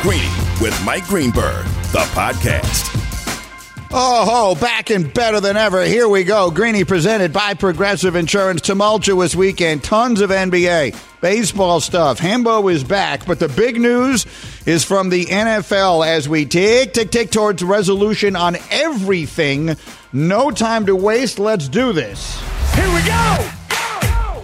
Greeny with Mike Greenberg, the podcast. Oh, back and better than ever. Here we go. Greeny presented by Progressive Insurance. Tumultuous weekend. Tons of NBA baseball stuff. Hembo is back, but the big news is from the NFL as we tick towards resolution on everything. No time to waste. Let's do this. Here we go.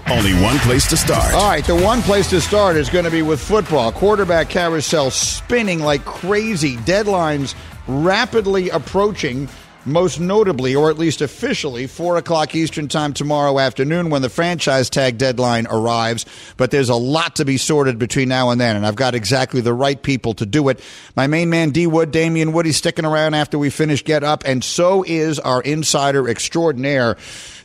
Only one place to start. All right, the one place to start is going to be with football. Quarterback carousel spinning like crazy. Deadlines rapidly approaching, most notably, or at least officially, 4 o'clock Eastern time tomorrow afternoon when the franchise tag deadline arrives. But there's a lot to be sorted between now and then, and I've got exactly the right people to do it. My main man, D. Wood, Damian Woody, sticking around after we finish Get Up, and so is our insider extraordinaire,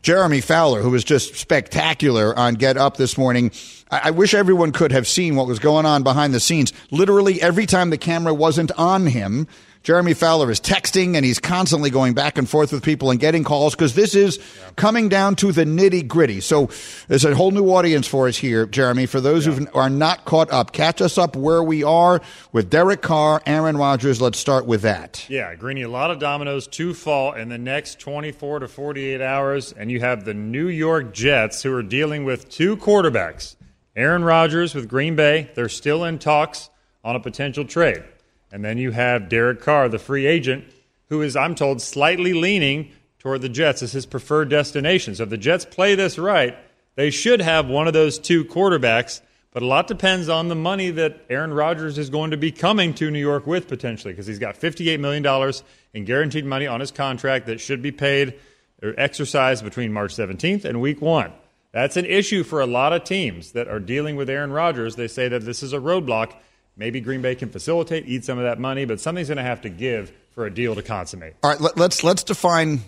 Jeremy Fowler, who was just spectacular on Get Up this morning. I wish everyone could have seen what was going on behind the scenes. Literally every time the camera wasn't on him, Jeremy Fowler is texting, and he's constantly going back and forth with people and getting calls because this is coming down to the nitty-gritty. So there's a whole new audience for us here, Jeremy. For those who are not caught up, catch us up where we are with Derek Carr, Aaron Rodgers. Let's start with that. Yeah, Greeny, a lot of dominoes to fall in the next 24 to 48 hours, and you have the New York Jets who are dealing with two quarterbacks. Aaron Rodgers with Green Bay, they're still in talks on a potential trade. And then you have Derek Carr, the free agent, who is, I'm told, slightly leaning toward the Jets as his preferred destination. So if the Jets play this right, they should have one of those two quarterbacks. But a lot depends on the money that Aaron Rodgers is going to be coming to New York with potentially, because he's got $58 million in guaranteed money on his contract that should be paid or exercised between March 17th and Week 1. That's an issue for a lot of teams that are dealing with Aaron Rodgers. They say that this is a roadblock. Maybe Green Bay can facilitate, eat some of that money, but something's going to have to give for a deal to consummate. All right, let's define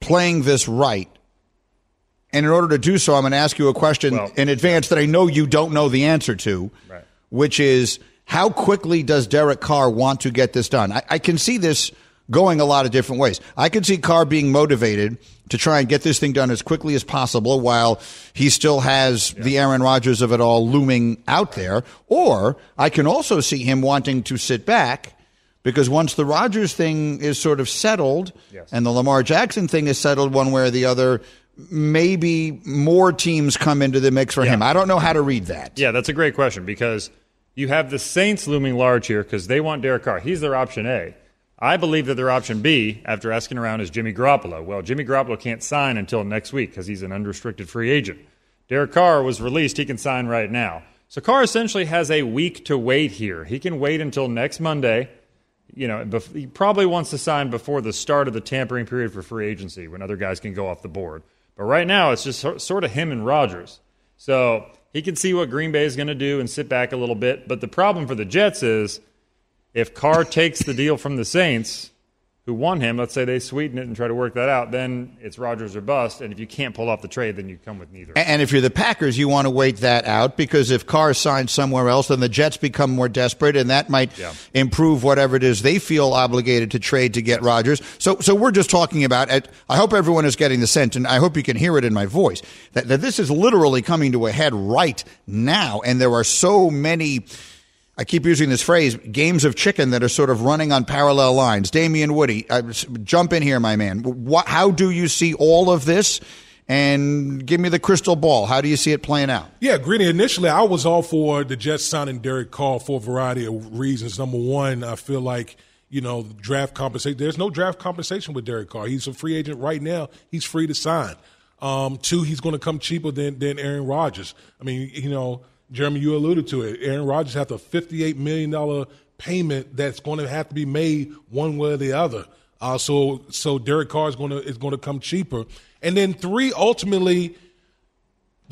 playing this right. And in order to do so, I'm going to ask you a question in advance that I know you don't know the answer to, which is how quickly does Derek Carr want to get this done? I can see this going a lot of different ways. I could see Carr being motivated to try and get this thing done as quickly as possible while he still has the Aaron Rodgers of it all looming out there. Or I can also see him wanting to sit back because once the Rodgers thing is sort of settled and the Lamar Jackson thing is settled one way or the other, maybe more teams come into the mix for him. I don't know how to read that. Yeah, that's a great question because you have the Saints looming large here because they want Derek Carr. He's their option A. I believe that their option B, after asking around, is Jimmy Garoppolo. Well, Jimmy Garoppolo can't sign until next week because he's an unrestricted free agent. Derek Carr was released. He can sign right now. So Carr essentially has a week to wait here. He can wait until next Monday. You know, he probably wants to sign before the start of the tampering period for free agency when other guys can go off the board. But right now, it's just sort of him and Rodgers. So he can see what Green Bay is going to do and sit back a little bit. But the problem for the Jets is, if Carr takes the deal from the Saints, who won him, let's say they sweeten it and try to work that out, then it's Rodgers or bust. And if you can't pull off the trade, then you come with neither. And if you're the Packers, you want to wait that out because if Carr signs somewhere else, then the Jets become more desperate, and that might improve whatever it is they feel obligated to trade to get Rodgers. So we're just talking about it. I hope everyone is getting the sense, and I hope you can hear it in my voice, that this is literally coming to a head right now, and there are so many, I keep using this phrase, games of chicken that are sort of running on parallel lines. Damian Woody, jump in here, my man. How do you see all of this? And give me the crystal ball. How do you see it playing out? Yeah, Greeny, initially I was all for the Jets signing Derek Carr for a variety of reasons. Number one, I feel like, you know, draft compensation. There's no draft compensation with Derek Carr. He's a free agent right now. He's free to sign. Two, he's going to come cheaper than Aaron Rodgers. I mean, you know, Jeremy, you alluded to it. Aaron Rodgers has a $58 million payment that's going to have to be made one way or the other. So Derek Carr is going to come cheaper. And then three, ultimately,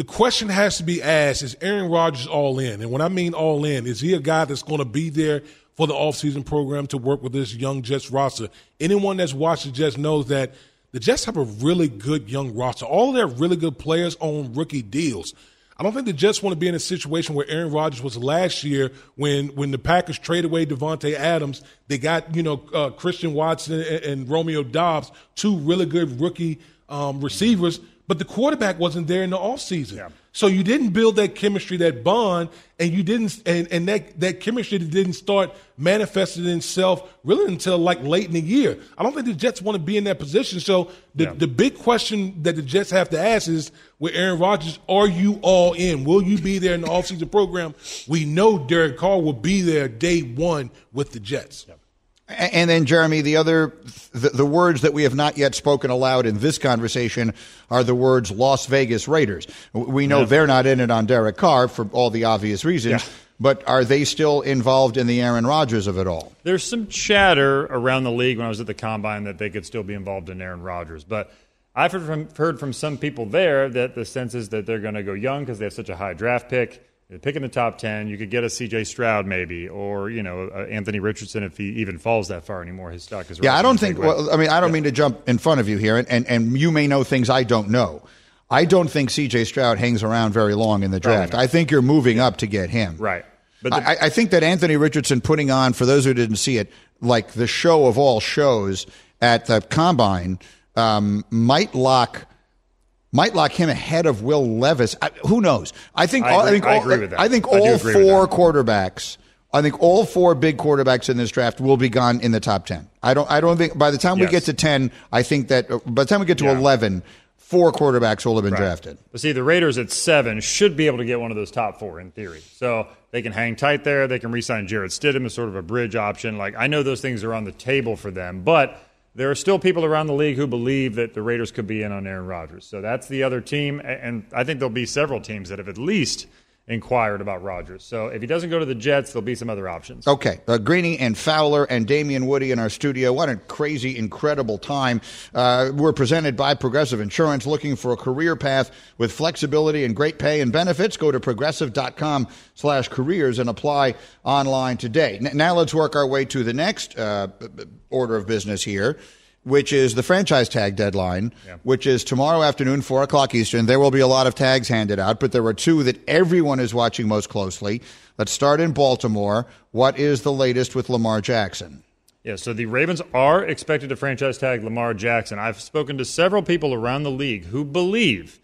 the question has to be asked, is Aaron Rodgers all in? And when I mean all in, is he a guy that's going to be there for the offseason program to work with this young Jets roster? Anyone that's watched the Jets knows that the Jets have a really good young roster. All of their really good players on rookie deals. I don't think the Jets want to be in a situation where Aaron Rodgers was last year when the Packers traded away Devontae Adams. They got, Christian Watson and Romeo Doubs, two really good rookie receivers, but the quarterback wasn't there in the offseason. Yeah. So you didn't build that chemistry, that bond, and you didn't, and that chemistry didn't start manifesting itself really until like late in the year. I don't think the Jets want to be in that position. So the big question that the Jets have to ask is, with Aaron Rodgers, are you all in? Will you be there in the offseason program? We know Derek Carr will be there day one with the Jets. Yeah. And then, Jeremy, the words that we have not yet spoken aloud in this conversation are the words Las Vegas Raiders. We know they're not in it on Derek Carr for all the obvious reasons, but are they still involved in the Aaron Rodgers of it all? There's some chatter around the league when I was at the Combine that they could still be involved in Aaron Rodgers. But I've heard from some people there that the sense is that they're going to go young because they have such a high draft pick. Pick in the top 10, you could get a C.J. Stroud maybe, or Anthony Richardson if he even falls that far anymore. His stock is I don't mean to jump in front of you here, and you may know things I don't know. I don't think C.J. Stroud hangs around very long in the draft. I think you're moving up to get him. Right. But I think that Anthony Richardson putting on, for those who didn't see it, like the show of all shows at the Combine, might lock him ahead of Will Levis. Who knows? I think all four quarterbacks. I think all four big quarterbacks in this draft will be gone in the top 10. I don't think by the time we get to 10. I think that by the time we get to 11, four quarterbacks will have been drafted. But see, the Raiders at 7 should be able to get one of those top four in theory. So they can hang tight there. They can re-sign Jared Stidham as sort of a bridge option. Like, I know those things are on the table for them, but there are still people around the league who believe that the Raiders could be in on Aaron Rodgers. So that's the other team, and I think there'll be several teams that have at least inquired about Rodgers. So if he doesn't go to the Jets, there'll be some other options. Okay. Greeny and Fowler and Damian Woody in our studio. What a crazy, incredible time. We're presented by Progressive Insurance. Looking for a career path with flexibility and great pay and benefits? Go to progressive.com/careers and apply online today. Now let's work our way to the next order of business here, which is the franchise tag deadline, which is tomorrow afternoon, 4 o'clock Eastern. There will be a lot of tags handed out, but there are two that everyone is watching most closely. Let's start in Baltimore. What is the latest with Lamar Jackson? Yeah, so the Ravens are expected to franchise tag Lamar Jackson. I've spoken to several people around the league who believe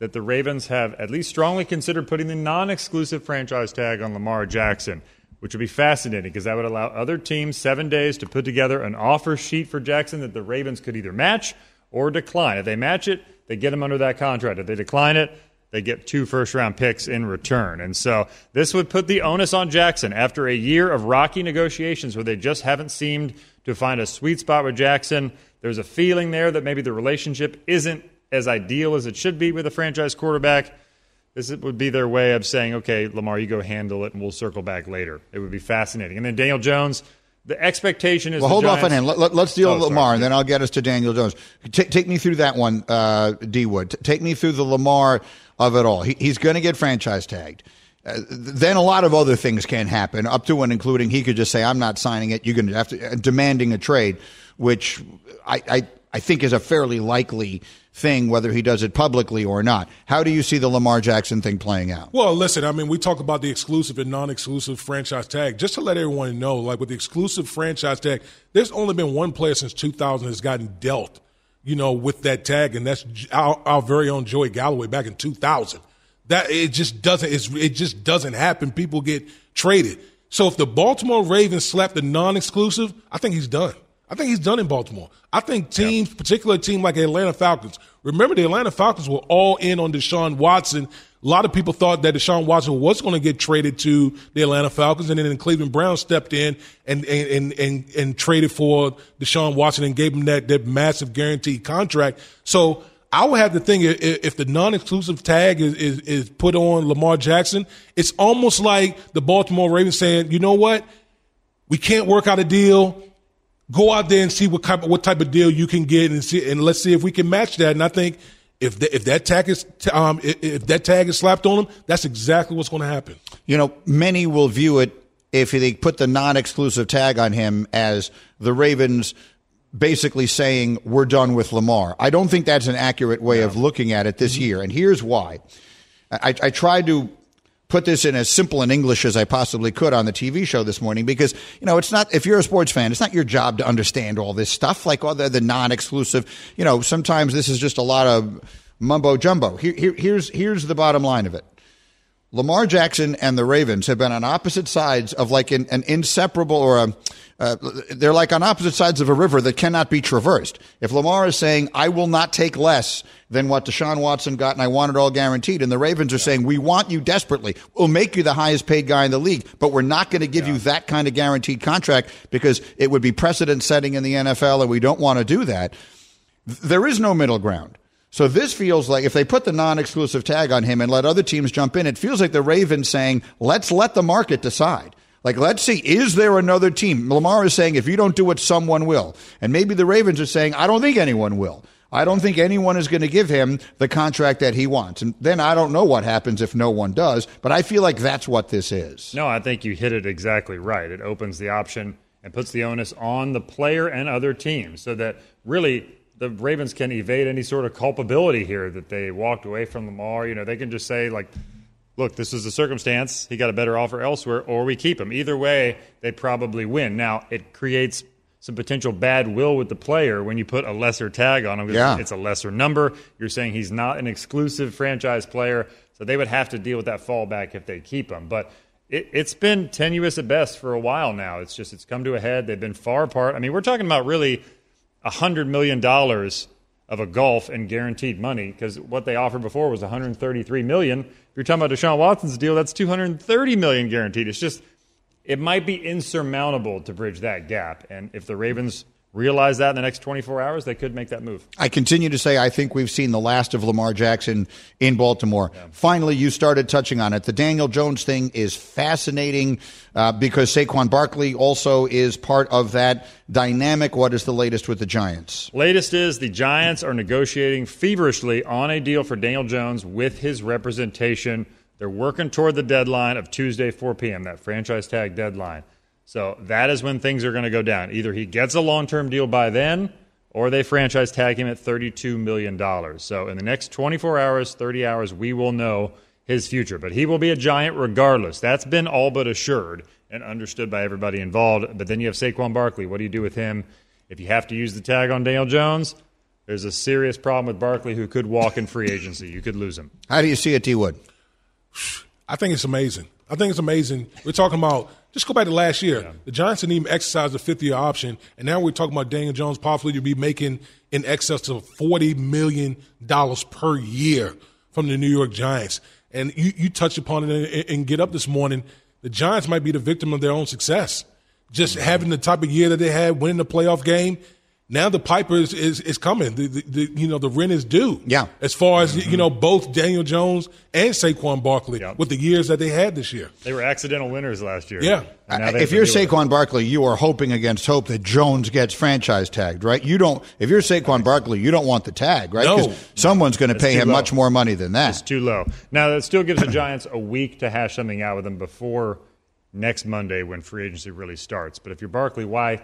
that the Ravens have at least strongly considered putting the non-exclusive franchise tag on Lamar Jackson, which would be fascinating because that would allow other teams 7 days to put together an offer sheet for Jackson that the Ravens could either match or decline. If they match it, they get him under that contract. If they decline it, they get 2 first-round picks in return. And so this would put the onus on Jackson after a year of rocky negotiations where they just haven't seemed to find a sweet spot with Jackson. There's a feeling there that maybe the relationship isn't as ideal as it should be with a franchise quarterback. This would be their way of saying, okay, Lamar, you go handle it, and we'll circle back later. It would be fascinating. And then Daniel Jones, the expectation is hold off on him. Let's deal with Lamar, and then I'll get us to Daniel Jones. Take me through that one, D-Wood. Take me through the Lamar of it all. He's going to get franchise tagged. Then a lot of other things can happen, up to and including he could just say, I'm not signing it. You're going to have to demanding a trade, which I think is a fairly likely thing, whether he does it publicly or not. How do you see the Lamar Jackson thing playing out? Well, listen, I mean, we talk about the exclusive and non-exclusive franchise tag. Just to let everyone know, like with the exclusive franchise tag, there's only been one player since 2000 that's gotten dealt, with that tag, and that's our very own Joey Galloway back in 2000. That it just doesn't happen. People get traded. So if the Baltimore Ravens slap the non-exclusive, I think he's done. I think he's done in Baltimore. I think teams, particularly a team like the Atlanta Falcons, remember the Atlanta Falcons were all in on Deshaun Watson. A lot of people thought that Deshaun Watson was going to get traded to the Atlanta Falcons, and then the Cleveland Browns stepped in and traded for Deshaun Watson and gave him that massive guaranteed contract. So I would have to think if the non-exclusive tag is put on Lamar Jackson, it's almost like the Baltimore Ravens saying, you know what, we can't work out a deal. Go out there and see what type of deal you can get, and let's see if we can match that. And I think If that tag is slapped on him, that's exactly what's going to happen. You know, many will view it if they put the non-exclusive tag on him as the Ravens basically saying we're done with Lamar. I don't think that's an accurate way of looking at it this year, and here's why. I tried to put this in as simple an English as I possibly could on the TV show this morning because, you know, it's not, if you're a sports fan, it's not your job to understand all this stuff, like all the non-exclusive. You know, sometimes this is just a lot of mumbo-jumbo. Here's the bottom line of it. Lamar Jackson and the Ravens have been on opposite sides of like an inseparable or they're like on opposite sides of a river that cannot be traversed. If Lamar is saying, I will not take less than what Deshaun Watson got and I want it all guaranteed, and the Ravens are saying, we want you desperately. We'll make you the highest paid guy in the league, but we're not going to give you that kind of guaranteed contract because it would be precedent setting in the NFL and we don't want to do that. There is no middle ground. So this feels like if they put the non-exclusive tag on him and let other teams jump in, it feels like the Ravens saying, let's let the market decide. Like, let's see, is there another team? Lamar is saying, if you don't do it, someone will. And maybe the Ravens are saying, I don't think anyone will. I don't think anyone is going to give him the contract that he wants. And then I don't know what happens if no one does, but I feel like that's what this is. No, I think you hit it exactly right. It opens the option and puts the onus on the player and other teams so that really the Ravens can evade any sort of culpability here that they walked away from Lamar. You know, they can just say, like, look, this is the circumstance. He got a better offer elsewhere, or we keep him. Either way, they probably win. Now, it creates some potential bad will with the player when you put a lesser tag on him. Yeah. It's a lesser number. You're saying he's not an exclusive franchise player, so they would have to deal with that fallback if they keep him. But it's been tenuous at best for a while now. It's just it's come to a head. They've been far apart. I mean, we're talking about really $100 million of a gulf and guaranteed money, because what they offered before was $133 million. If you're talking about Deshaun Watson's deal, that's $230 million guaranteed. It's just, it might be insurmountable to bridge that gap. And if the Ravens realize that in the next 24 hours, they could make that move. I continue to say I think we've seen the last of Lamar Jackson in Baltimore. Yeah. Finally, you started touching on it. The Daniel Jones thing is fascinating because Saquon Barkley also is part of that dynamic. What is the latest with the Giants? Latest is the Giants are negotiating feverishly on a deal for Daniel Jones with his representation. They're working toward the deadline of Tuesday, 4 p.m., that franchise tag deadline. So that is when things are going to go down. Either he gets a long-term deal by then, or they franchise tag him at $32 million. So in the next 24 hours, 30 hours, we will know his future. But he will be a Giant regardless. That's been all but assured and understood by everybody involved. But then you have Saquon Barkley. What do you do with him? If you have to use the tag on Daniel Jones, there's a serious problem with Barkley who could walk in free agency. You could lose him. How do you see it, D-Wood? I think it's amazing. We're talking about, just go back to last year. Yeah. The Giants didn't even exercise the 50-year option, and now we're talking about Daniel Jones possibly to be making in excess of $40 million per year from the New York Giants. And you touched upon it in Get Up this morning. The Giants might be the victim of their own success. Just having the type of year that they had, winning the playoff game. Now the piper is coming. The rent is due. Yeah. As far as both Daniel Jones and Saquon Barkley with the years that they had this year, they were accidental winners last year. Yeah. If you're Saquon Barkley, you are hoping against hope that Jones gets franchise tagged, right? You don't. If you're Saquon Barkley, you don't want the tag, right? No. Someone's going to pay him much more money than that. It's too low. Now that still gives the Giants a week to hash something out with him before next Monday when free agency really starts. But if you're Barkley, why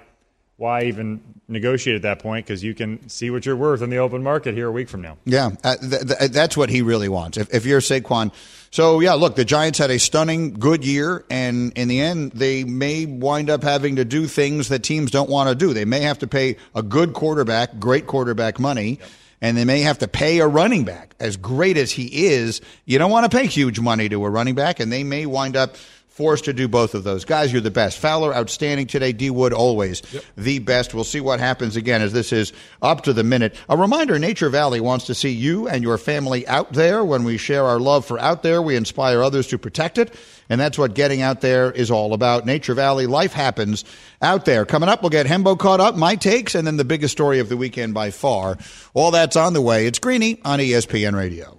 even negotiate at that point? Because you can see what you're worth in the open market here a week from now. Yeah, that's what he really wants, if you're Saquon. So, yeah, look, the Giants had a stunning good year, and in the end, they may wind up having to do things that teams don't want to do. They may have to pay a good quarterback, great quarterback money, and they may have to pay a running back. As great as he is, you don't want to pay huge money to a running back, and they may wind up forced to do both of those. Guys, you're the best. Fowler, outstanding today. D. Wood, always the best. We'll see what happens again as this is up to the minute. A reminder, Nature Valley wants to see you and your family out there. When we share our love for out there, we inspire others to protect it, and that's what getting out there is all about. Nature Valley, life happens out there. Coming up, we'll get Hembo caught up, my takes, and then the biggest story of the weekend by far. All that's on the way. It's Greeny on ESPN Radio.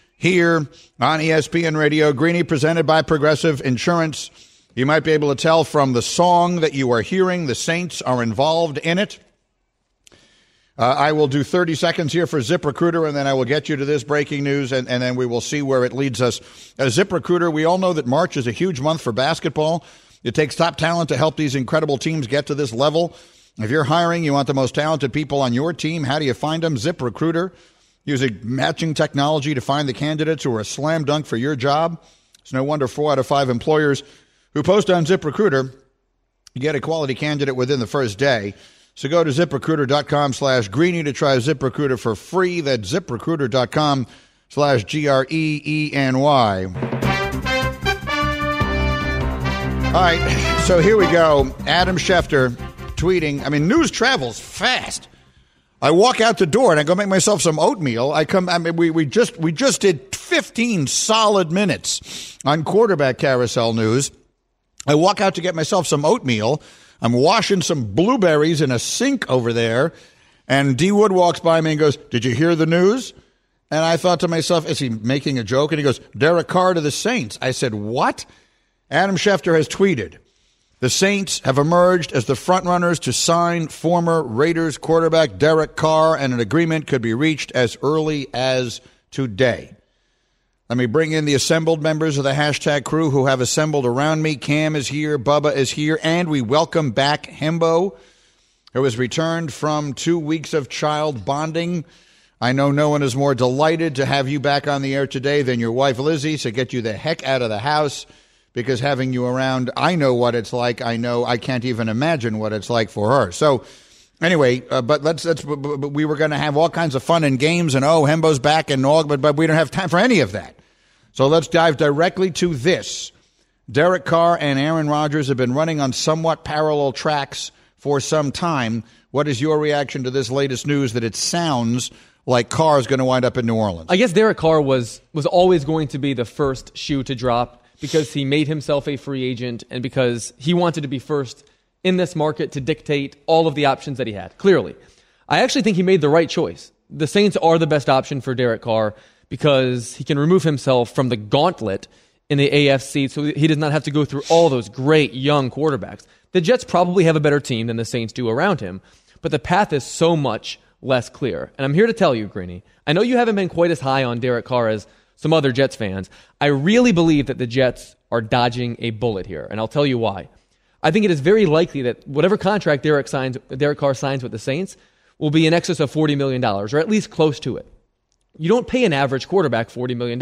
here on ESPN Radio. Greeny, presented by Progressive Insurance. You might be able to tell from the song that you are hearing, the Saints are involved in it. I will do 30 seconds here for ZipRecruiter, and then I will get you to this breaking news, and then we will see where it leads us. ZipRecruiter, we all know that March is a huge month for basketball. It takes top talent to help these incredible teams get to this level. If you're hiring, you want the most talented people on your team. How do you find them? ZipRecruiter. Using matching technology to find the candidates who are a slam dunk for your job. It's no wonder 4 out of 5 employers who post on ZipRecruiter get a quality candidate within the first day. So go to ZipRecruiter.com/Greeny to try ZipRecruiter for free. That's ZipRecruiter.com/Greeny. All right, so here we go. Adam Schefter tweeting. I mean, news travels fast. I walk out the door and I go make myself some oatmeal. We just did 15 solid minutes on quarterback carousel news. I walk out to get myself some oatmeal. I'm washing some blueberries in a sink over there, and D Wood walks by me and goes, "Did you hear the news?" And I thought to myself, "Is he making a joke?" And he goes, "Derek Carr to the Saints." I said, "What?" Adam Schefter has tweeted, "The Saints have emerged as the frontrunners to sign former Raiders quarterback Derek Carr, and an agreement could be reached as early as today." Let me bring in the assembled members of the hashtag crew who have assembled around me. Cam is here, Bubba is here, and we welcome back Hembo, who has returned from 2 weeks of child bonding. I know no one is more delighted to have you back on the air today than your wife Lizzie, so get you the heck out of the house. Because having you around, I know what it's like. I know I can't even imagine what it's like for her. So, anyway, but let's. But we were going to have all kinds of fun and games, and oh, Hembo's back and all, but we don't have time for any of that. So let's dive directly to this. Derek Carr and Aaron Rodgers have been running on somewhat parallel tracks for some time. What is your reaction to this latest news that it sounds like Carr is going to wind up in New Orleans? I guess Derek Carr was always going to be the first shoe to drop, because he made himself a free agent and because he wanted to be first in this market to dictate all of the options that he had, clearly. I actually think he made the right choice. The Saints are the best option for Derek Carr because he can remove himself from the gauntlet in the AFC, so he does not have to go through all those great young quarterbacks. The Jets probably have a better team than the Saints do around him, but the path is so much less clear. And I'm here to tell you, Greeny, I know you haven't been quite as high on Derek Carr as some other Jets fans, I really believe that the Jets are dodging a bullet here, and I'll tell you why. I think it is very likely that whatever contract Derek Carr signs with the Saints will be in excess of $40 million, or at least close to it. You don't pay an average quarterback $40 million.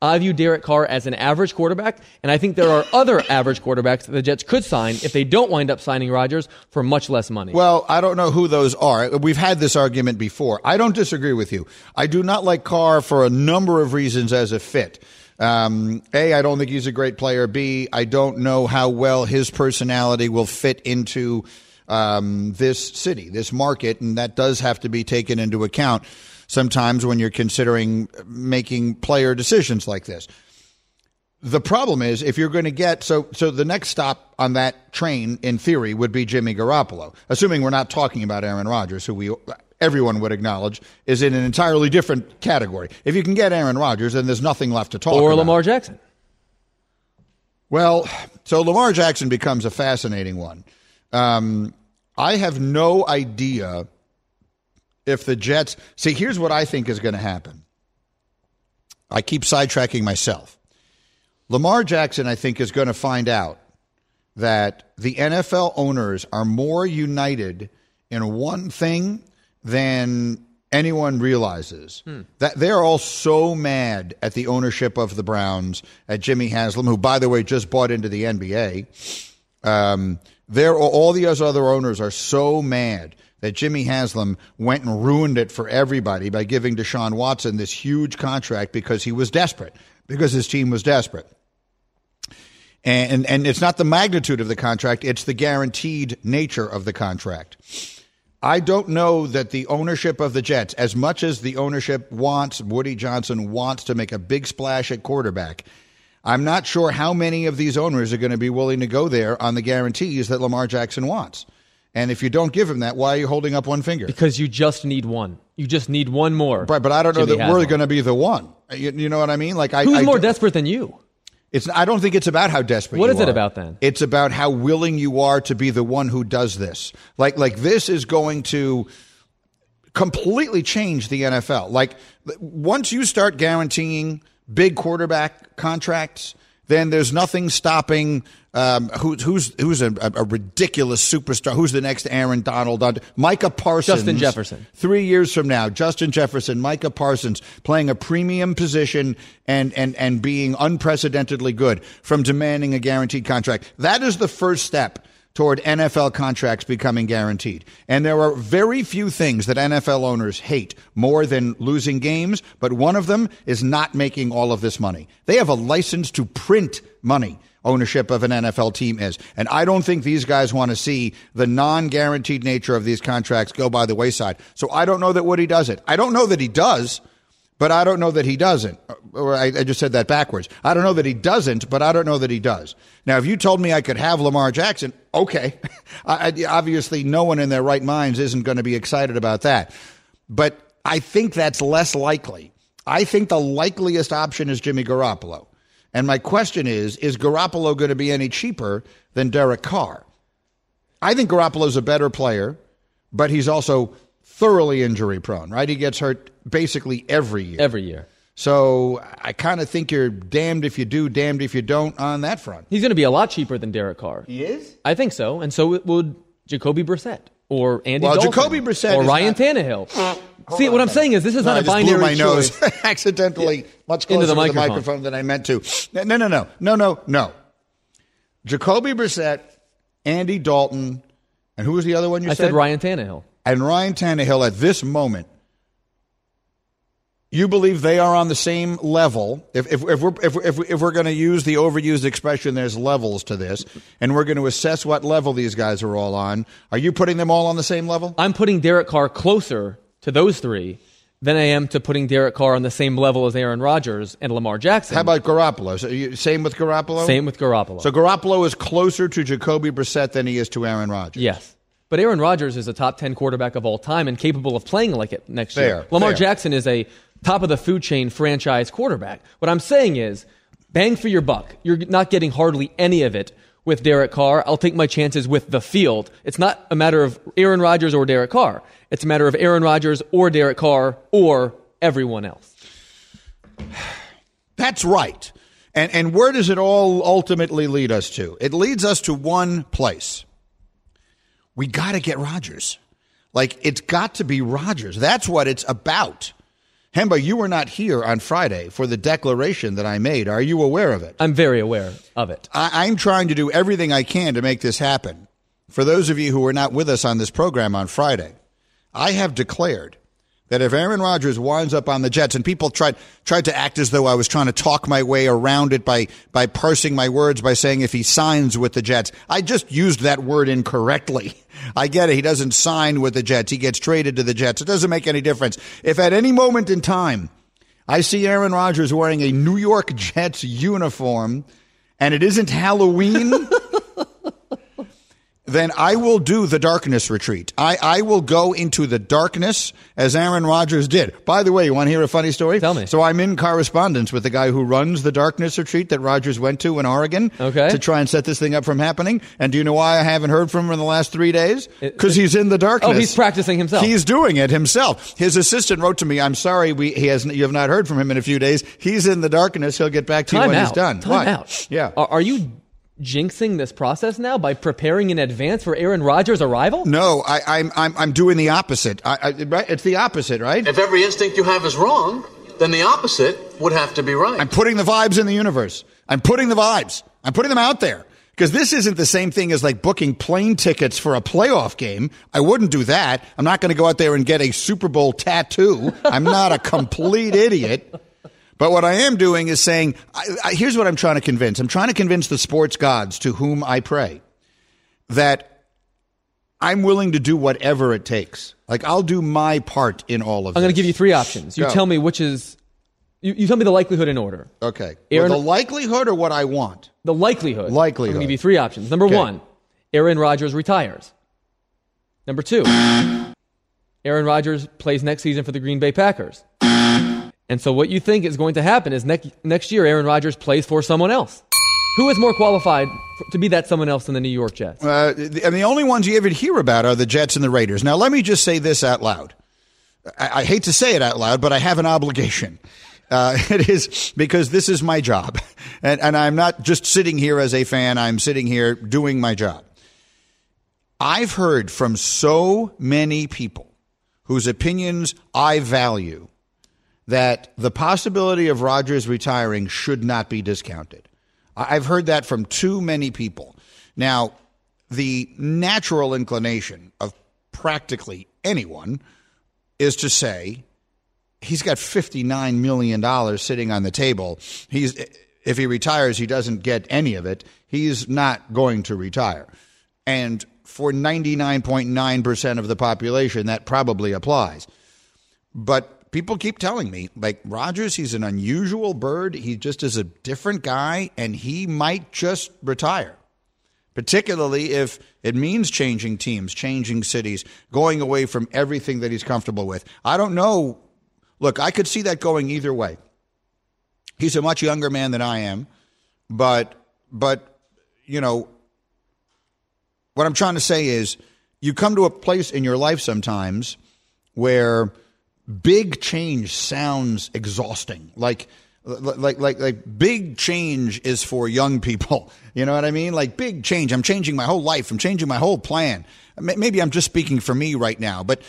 I view Derek Carr as an average quarterback, and I think there are other average quarterbacks that the Jets could sign if they don't wind up signing Rodgers for much less money. Well, I don't know who those are. We've had this argument before. I don't disagree with you. I do not like Carr for a number of reasons as a fit. A, I don't think he's a great player. B, I don't know how well his personality will fit into this city, this market, and that does have to be taken into account sometimes when you're considering making player decisions like this. The problem is if you're going to get, so the next stop on that train in theory would be Jimmy Garoppolo, assuming we're not talking about Aaron Rodgers, who everyone would acknowledge is in an entirely different category. If you can get Aaron Rodgers, then there's nothing left to talk about. Or Lamar Jackson. Well, so Lamar Jackson becomes a fascinating one. I have no idea if the Jets... See, here's what I think is going to happen. I keep sidetracking myself. Lamar Jackson, I think, is going to find out that the NFL owners are more united in one thing than anyone realizes. That they're all so mad at the ownership of the Browns, at Jimmy Haslam, who, by the way, just bought into the NBA. All the other owners are so mad that Jimmy Haslam went and ruined it for everybody by giving Deshaun Watson this huge contract because he was desperate, because his team was desperate. And it's not the magnitude of the contract, it's the guaranteed nature of the contract. I don't know that the ownership of the Jets, as much as the ownership wants, Woody Johnson wants to make a big splash at quarterback, I'm not sure how many of these owners are going to be willing to go there on the guarantees that Lamar Jackson wants. And if you don't give him that, why are you holding up one finger? Because you just need one. You just need one more. Right, but I don't know that we're going to be the one. You know what I mean? Like, who's more desperate than you? I don't think it's about how desperate you are. What is it about then? It's about how willing you are to be the one who does this. Like this is going to completely change the NFL. Like, once you start guaranteeing big quarterback contracts, then there's nothing stopping who's a ridiculous superstar. Who's the next Aaron Donald? Micah Parsons. Justin Jefferson. 3 years from now, Justin Jefferson, Micah Parsons, playing a premium position and being unprecedentedly good from demanding a guaranteed contract. That is the first step toward NFL contracts becoming guaranteed. And there are very few things that NFL owners hate more than losing games, but one of them is not making all of this money. They have a license to print money, ownership of an NFL team is. And I don't think these guys want to see the non-guaranteed nature of these contracts go by the wayside. So I don't know that Woody does it. I don't know that he does, but I don't know that he doesn't. Or I just said that backwards. I don't know that he doesn't, but I don't know that he does. Now, if you told me I could have Lamar Jackson, okay. Obviously, no one in their right minds isn't going to be excited about that. But I think that's less likely. I think the likeliest option is Jimmy Garoppolo. And my question is Garoppolo going to be any cheaper than Derek Carr? I think Garoppolo's a better player, but he's also thoroughly injury prone, right? He gets hurt basically every year. So I kind of think you're damned if you do, damned if you don't on that front. He's going to be a lot cheaper than Derek Carr. He is? I think so. And so would Jacoby Brissett or Andy Dalton. Jacoby Brissett or Ryan Tannehill. See, what I'm saying is this is not a binary choice. I just blew my nose accidentally much closer to the microphone than I meant to. No. Jacoby Brissett, Andy Dalton, and who was the other one you said? I said Ryan Tannehill. And Ryan Tannehill at this moment, you believe they are on the same level. If we're going to use the overused expression, there's levels to this, and we're going to assess what level these guys are all on. Are you putting them all on the same level? I'm putting Derek Carr closer to those three than I am to putting Derek Carr on the same level as Aaron Rodgers and Lamar Jackson. How about Garoppolo? Same with Garoppolo? Same with Garoppolo. So Garoppolo is closer to Jacoby Brissett than he is to Aaron Rodgers. Yes. But Aaron Rodgers is a top 10 quarterback of all time and capable of playing like it next year. Lamar Jackson is a top-of-the-food-chain franchise quarterback. What I'm saying is, bang for your buck. You're not getting hardly any of it with Derek Carr. I'll take my chances with the field. It's not a matter of Aaron Rodgers or Derek Carr. It's a matter of Aaron Rodgers or Derek Carr or everyone else. That's right. And where does it all ultimately lead us to? It leads us to one place. We got to get Rodgers. Like, it's got to be Rodgers. That's what it's about. Hembo, you were not here on Friday for the declaration that I made. Are you aware of it? I'm very aware of it. I'm trying to do everything I can to make this happen. For those of you who were not with us on this program on Friday, I have declared that if Aaron Rodgers winds up on the Jets, and people tried to act as though I was trying to talk my way around it by parsing my words, by saying if he signs with the Jets. I just used that word incorrectly. I get it. He doesn't sign with the Jets. He gets traded to the Jets. It doesn't make any difference. If at any moment in time I see Aaron Rodgers wearing a New York Jets uniform and it isn't Halloween, then I will do the darkness retreat. I will go into the darkness as Aaron Rodgers did. By the way, you want to hear a funny story? Tell me. So I'm in correspondence with the guy who runs the darkness retreat that Rodgers went to in Oregon to try and set this thing up from happening. And do you know why I haven't heard from him in the last 3 days? Because he's in the darkness. Oh, he's practicing himself. He's doing it himself. His assistant wrote to me, I'm sorry, you have not heard from him in a few days. He's in the darkness. He'll get back to you when he's done. Time out. Yeah. Are you jinxing this process now by preparing in advance for Aaron Rodgers' arrival? No, I'm doing the opposite. It's the opposite, right? If every instinct you have is wrong, then the opposite would have to be right. I'm putting the vibes in the universe. I'm putting the vibes. I'm putting them out there. Because this isn't the same thing as like booking plane tickets for a playoff game. I wouldn't do that. I'm not going to go out there and get a Super Bowl tattoo. I'm not a complete idiot. But what I am doing is saying, here's what I'm trying to convince. I'm trying to convince the sports gods to whom I pray that I'm willing to do whatever it takes. Like, I'll do my part in all of this. I'm going to give you three options. You tell me which is, you tell me the likelihood in order. Okay. Aaron, well, the likelihood or what I want? The likelihood. Likelihood. I'm going to give you three options. Number one, Aaron Rodgers retires. Number two, Aaron Rodgers plays next season for the Green Bay Packers. And so what you think is going to happen is next year Aaron Rodgers plays for someone else. Who is more qualified to be that someone else than the New York Jets? And the only ones you ever hear about are the Jets and the Raiders. Now, let me just say this out loud. I hate to say it out loud, but I have an obligation. It is because this is my job. And I'm not just sitting here as a fan. I'm sitting here doing my job. I've heard from so many people whose opinions I value that the possibility of Rodgers retiring should not be discounted. I've heard that from too many people. Now, the natural inclination of practically anyone is to say, he's got $59 million sitting on the table. If he retires, he doesn't get any of it. He's not going to retire. And for 99.9% of the population, that probably applies. But people keep telling me, like, Rodgers, he's an unusual bird. He just is a different guy, and he might just retire, particularly if it means changing teams, changing cities, going away from everything that he's comfortable with. I don't know. Look, I could see that going either way. He's a much younger man than I am, but you know, what I'm trying to say is you come to a place in your life sometimes where big change sounds exhausting. Like big change is for young people. You know what I mean? Like, big change. I'm changing my whole life. I'm changing my whole plan. Maybe I'm just speaking for me right now, but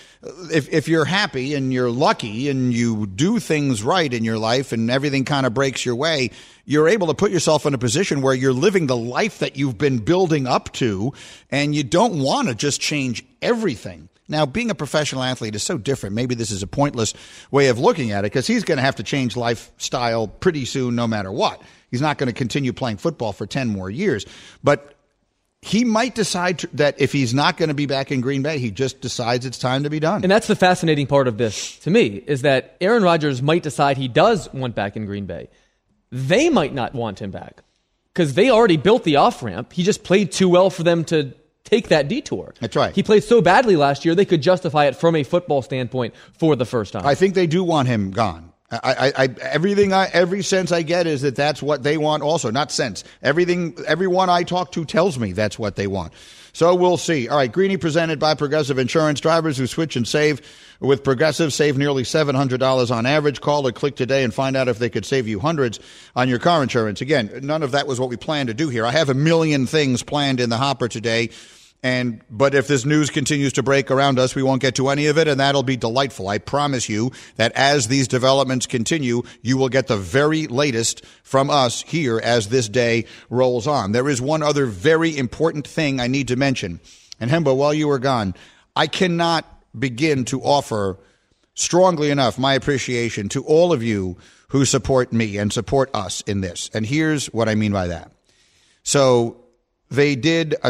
if you're happy and you're lucky and you do things right in your life and everything kind of breaks your way, you're able to put yourself in a position where you're living the life that you've been building up to, and you don't want to just change everything. Now, being a professional athlete is so different. Maybe this is a pointless way of looking at it, because he's going to have to change lifestyle pretty soon no matter what. He's not going to continue playing football for 10 more years. But he might decide that if he's not going to be back in Green Bay, he just decides it's time to be done. And that's the fascinating part of this to me, is that Aaron Rodgers might decide he does want back in Green Bay. They might not want him back because they already built the off-ramp. He just played too well for them to take that detour. That's right. He played so badly last year, they could justify it from a football standpoint for the first time. I think they do want him gone. Every sense I get is that that's what they want also. Not sense. Everyone I talk to tells me that's what they want. So we'll see. All right, Greeny presented by Progressive Insurance. Drivers who switch and save with Progressive save nearly $700 on average. Call or click today and find out if they could save you hundreds on your car insurance. Again, none of that was what we planned to do here. I have a million things planned in the hopper today. But if this news continues to break around us, we won't get to any of it, and that'll be delightful. I promise you that as these developments continue, you will get the very latest from us here as this day rolls on. There is one other very important thing I need to mention. And Hembo, while you were gone, I cannot begin to offer strongly enough my appreciation to all of you who support me and support us in this. And here's what I mean by that. So They did a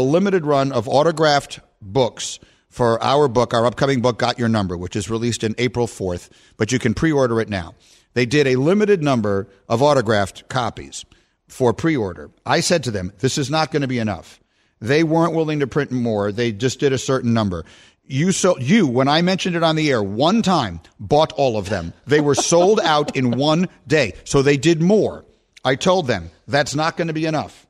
limited run of autographed books for our book, our upcoming book, Got Your Number, which is released in April 4th, but you can pre-order it now. They did a limited number of autographed copies for pre-order. I said to them, this is not going to be enough. They weren't willing to print more. They just did a certain number. You, when I mentioned it on the air one time, bought all of them. They were sold out in one day. So they did more. I told them that's not going to be enough.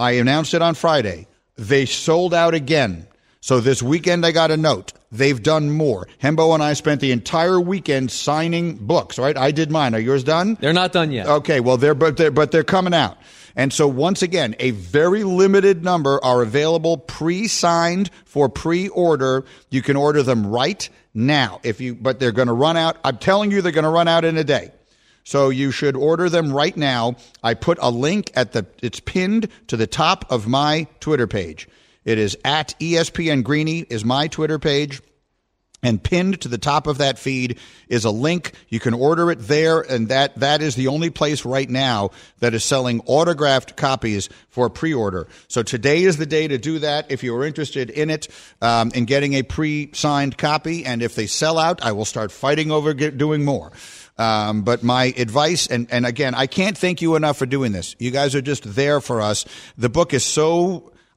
I announced it on Friday. They sold out again. So this weekend I got a note. They've done more. Hembo and I spent the entire weekend signing books, right? I did mine. Are yours done? They're not done yet. Okay, well, they're coming out. And so once again, a very limited number are available pre-signed for pre-order. You can order them right now. But they're going to run out. I'm telling you, they're going to run out in a day. So you should order them right now. I put a link it's pinned to the top of my Twitter page. It is at ESPN Greeny is my Twitter page. And pinned to the top of that feed is a link. You can order it there. And that is the only place right now that is selling autographed copies for pre-order. So today is the day to do that. If you are interested in it, in getting a pre-signed copy. And if they sell out, I will start fighting over doing more. But my advice, and again, I can't thank you enough for doing this. You guys are just there for us. The book is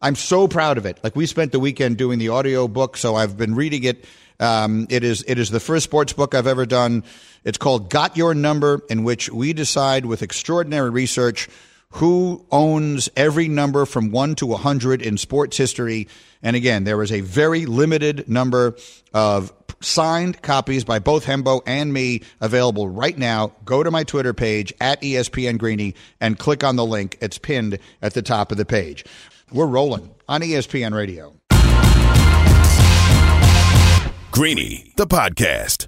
I'm so proud of it. Like, we spent the weekend doing the audio book, so I've been reading it. It is the first sports book I've ever done. It's called Got Your Number, in which we decide with extraordinary research who owns every number from 1 to 100 in sports history. And again, there is a very limited number of signed copies by both Hembo and me available right now. Go to my Twitter page, at ESPN Greeny, and click on the link. It's pinned at the top of the page. We're rolling on ESPN Radio. Greeny, the podcast.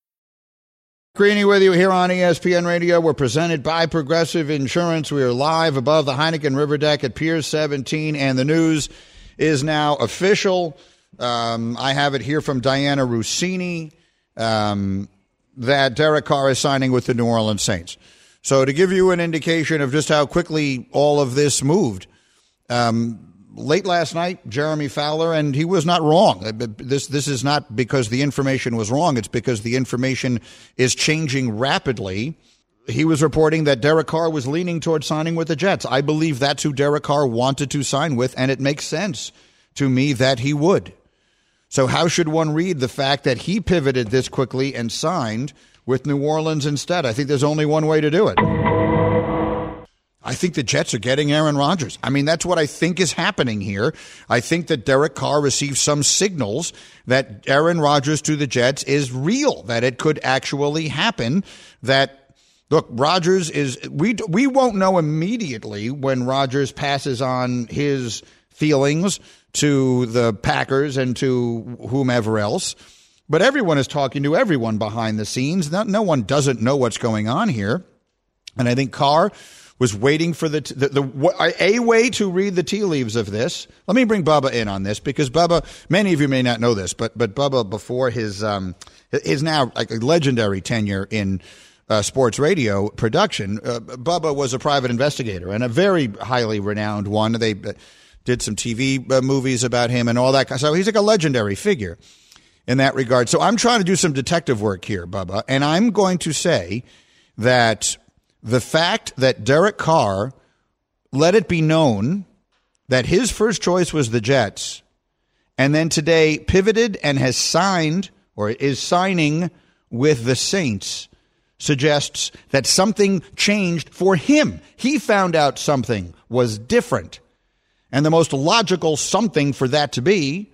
Greeny with you here on ESPN Radio. We're presented by Progressive Insurance. We are live above the Heineken River Deck at Pier 17, and the news is now official. I have it here from Diana Rossini that Derek Carr is signing with the New Orleans Saints. So to give you an indication of just how quickly all of this moved, late last night, Jeremy Fowler, and he was not wrong. This is not because the information was wrong. It's because the information is changing rapidly. He was reporting that Derek Carr was leaning toward signing with the Jets. I believe that's who Derek Carr wanted to sign with, and it makes sense to me that he would. So how should one read the fact that he pivoted this quickly and signed with New Orleans instead? I think there's only one way to do it. I think the Jets are getting Aaron Rodgers. I mean, that's what I think is happening here. I think that Derek Carr received some signals that Aaron Rodgers to the Jets is real, that it could actually happen, that look, Rodgers is – we won't know immediately when Rodgers passes on his feelings to the Packers and to whomever else, but everyone is talking to everyone behind the scenes. No one doesn't know what's going on here, and I think Carr was waiting for a way to read the tea leaves of this. Let me bring Bubba in on this because Bubba – many of you may not know this, but Bubba, before his now like legendary tenure in – sports radio production, Bubba was a private investigator and a very highly renowned one. They did some TV movies about him and all that. So he's like a legendary figure in that regard. So I'm trying to do some detective work here, Bubba, and I'm going to say that the fact that Derek Carr let it be known that his first choice was the Jets and then today pivoted and has signed or is signing with the Saints suggests that something changed for him. He found out something was different. And the most logical something for that to be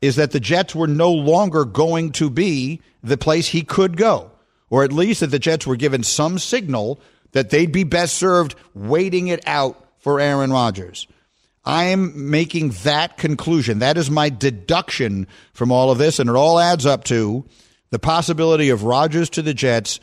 is that the Jets were no longer going to be the place he could go, or at least that the Jets were given some signal that they'd be best served waiting it out for Aaron Rodgers. I am making that conclusion. That is my deduction from all of this, and it all adds up to the possibility of Rodgers to the Jets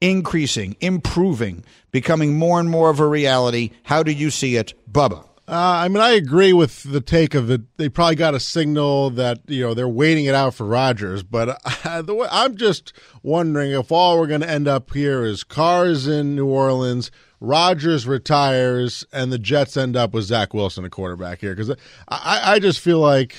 increasing, improving, becoming more and more of a reality. How do you see it, Bubba? I mean, I agree with the take of it. They probably got a signal that, you know, they're waiting it out for Rodgers. But I'm just wondering if all we're going to end up here is Carr's in New Orleans, Rodgers retires, and the Jets end up with Zach Wilson, a quarterback here. Because I just feel like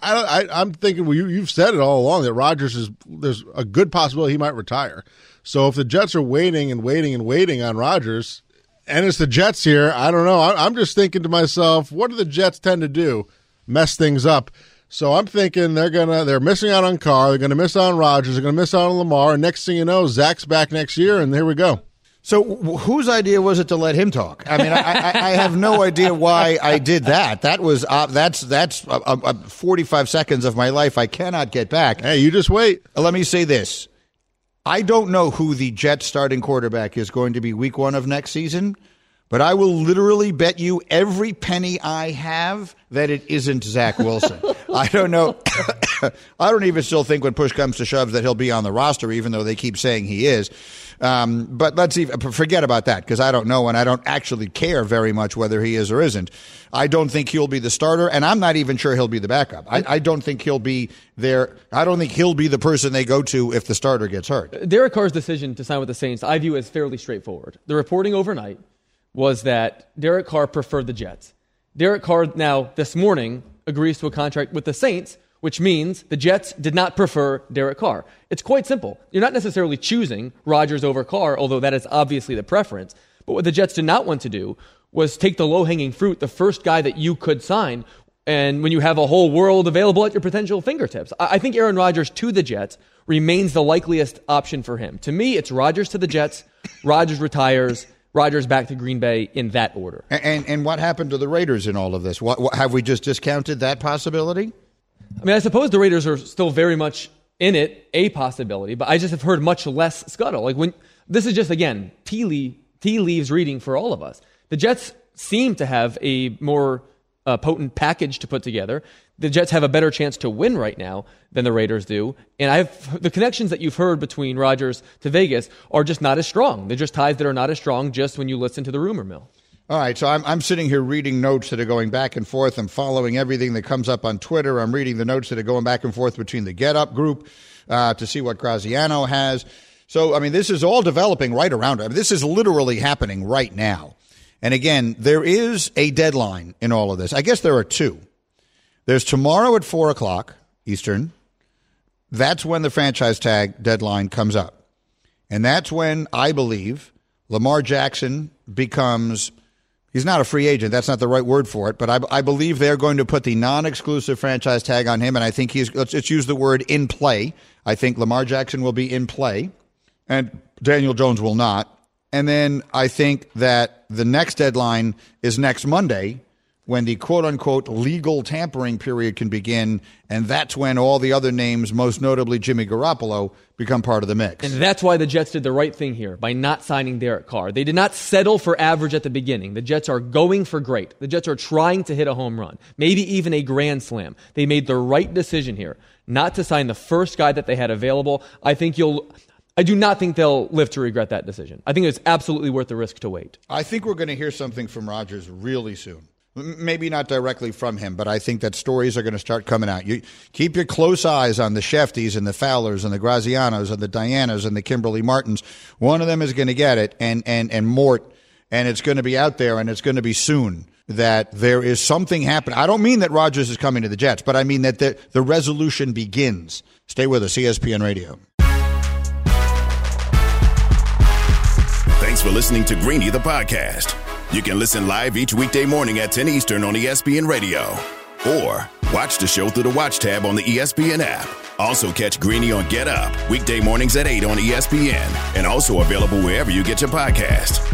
I'm thinking, well, you've said it all along that Rodgers is, there's a good possibility he might retire. So if the Jets are waiting and waiting and waiting on Rodgers, and it's the Jets here, I don't know. I'm just thinking to myself, what do the Jets tend to do? Mess things up. So I'm thinking they're missing out on Carr, they're gonna miss out on Rodgers, they're gonna miss out on Lamar, and next thing you know, Zach's back next year, and here we go. So whose idea was it to let him talk? I mean, I have no idea why I did that. That was that's 45 seconds of my life I cannot get back. Hey, you just wait. Let me say this. I don't know who the Jets starting quarterback is going to be week one of next season, but I will literally bet you every penny I have that it isn't Zach Wilson. I don't know. I don't even still think when push comes to shove that he'll be on the roster, even though they keep saying he is. But let's even forget about that because I don't know and I don't actually care very much whether he is or isn't. I don't think he'll be the starter, and I'm not even sure he'll be the backup. I don't think he'll be there. I don't think he'll be the person they go to if the starter gets hurt. Derek Carr's decision to sign with the Saints I view as fairly straightforward. The reporting overnight was that Derek Carr preferred the Jets. Derek Carr now this morning agrees to a contract with the Saints, which means the Jets did not prefer Derek Carr. It's quite simple. You're not necessarily choosing Rodgers over Carr, although that is obviously the preference. But what the Jets did not want to do was take the low-hanging fruit, the first guy that you could sign, and when you have a whole world available at your potential fingertips. I think Aaron Rodgers to the Jets remains the likeliest option for him. To me, it's Rodgers to the Jets, Rodgers retires, Rodgers back to Green Bay in that order. And what happened to the Raiders in all of this? What have we just discounted that possibility? I mean, I suppose the Raiders are still very much in it, a possibility, but I just have heard much less scuttle. Like when this is just, again, tea leaves reading for all of us. The Jets seem to have a more potent package to put together. The Jets have a better chance to win right now than the Raiders do. And the connections that you've heard between Rodgers to Vegas are just not as strong. They're just ties that are not as strong just when you listen to the rumor mill. All right, so I'm sitting here reading notes that are going back and forth. I'm following everything that comes up on Twitter. I'm reading the notes that are going back and forth between the Get Up group to see what Graziano has. So, I mean, this is all developing right around. I mean, this is literally happening right now. And again, there is a deadline in all of this. I guess there are two. There's tomorrow at 4 o'clock Eastern. That's when the franchise tag deadline comes up. And that's when, I believe, Lamar Jackson becomes, he's not a free agent. That's not the right word for it. But I believe they're going to put the non-exclusive franchise tag on him. And I think he's, let's use the word in play. I think Lamar Jackson will be in play and Daniel Jones will not. And then I think that the next deadline is next Monday when the quote-unquote legal tampering period can begin, and that's when all the other names, most notably Jimmy Garoppolo, become part of the mix. And that's why the Jets did the right thing here by not signing Derek Carr. They did not settle for average at the beginning. The Jets are going for great. The Jets are trying to hit a home run, maybe even a grand slam. They made the right decision here not to sign the first guy that they had available. I do not think they'll live to regret that decision. I think it's absolutely worth the risk to wait. I think we're going to hear something from Rodgers really soon. Maybe not directly from him, but I think that stories are going to start coming out. You keep your close eyes on the Shefties and the Fowlers and the Grazianos and the Dianas and the Kimberly Martins. One of them is going to get it and Mort, and it's going to be out there, and it's going to be soon that there is something happening. I don't mean that Rodgers is coming to the Jets, but I mean that the resolution begins. Stay with us, ESPN Radio. Thanks for listening to Greeny, the podcast. You can listen live each weekday morning at 10 Eastern on ESPN Radio. Or watch the show through the Watch tab on the ESPN app. Also catch Greeny on Get Up, weekday mornings at 8 on ESPN. And also available wherever you get your podcast.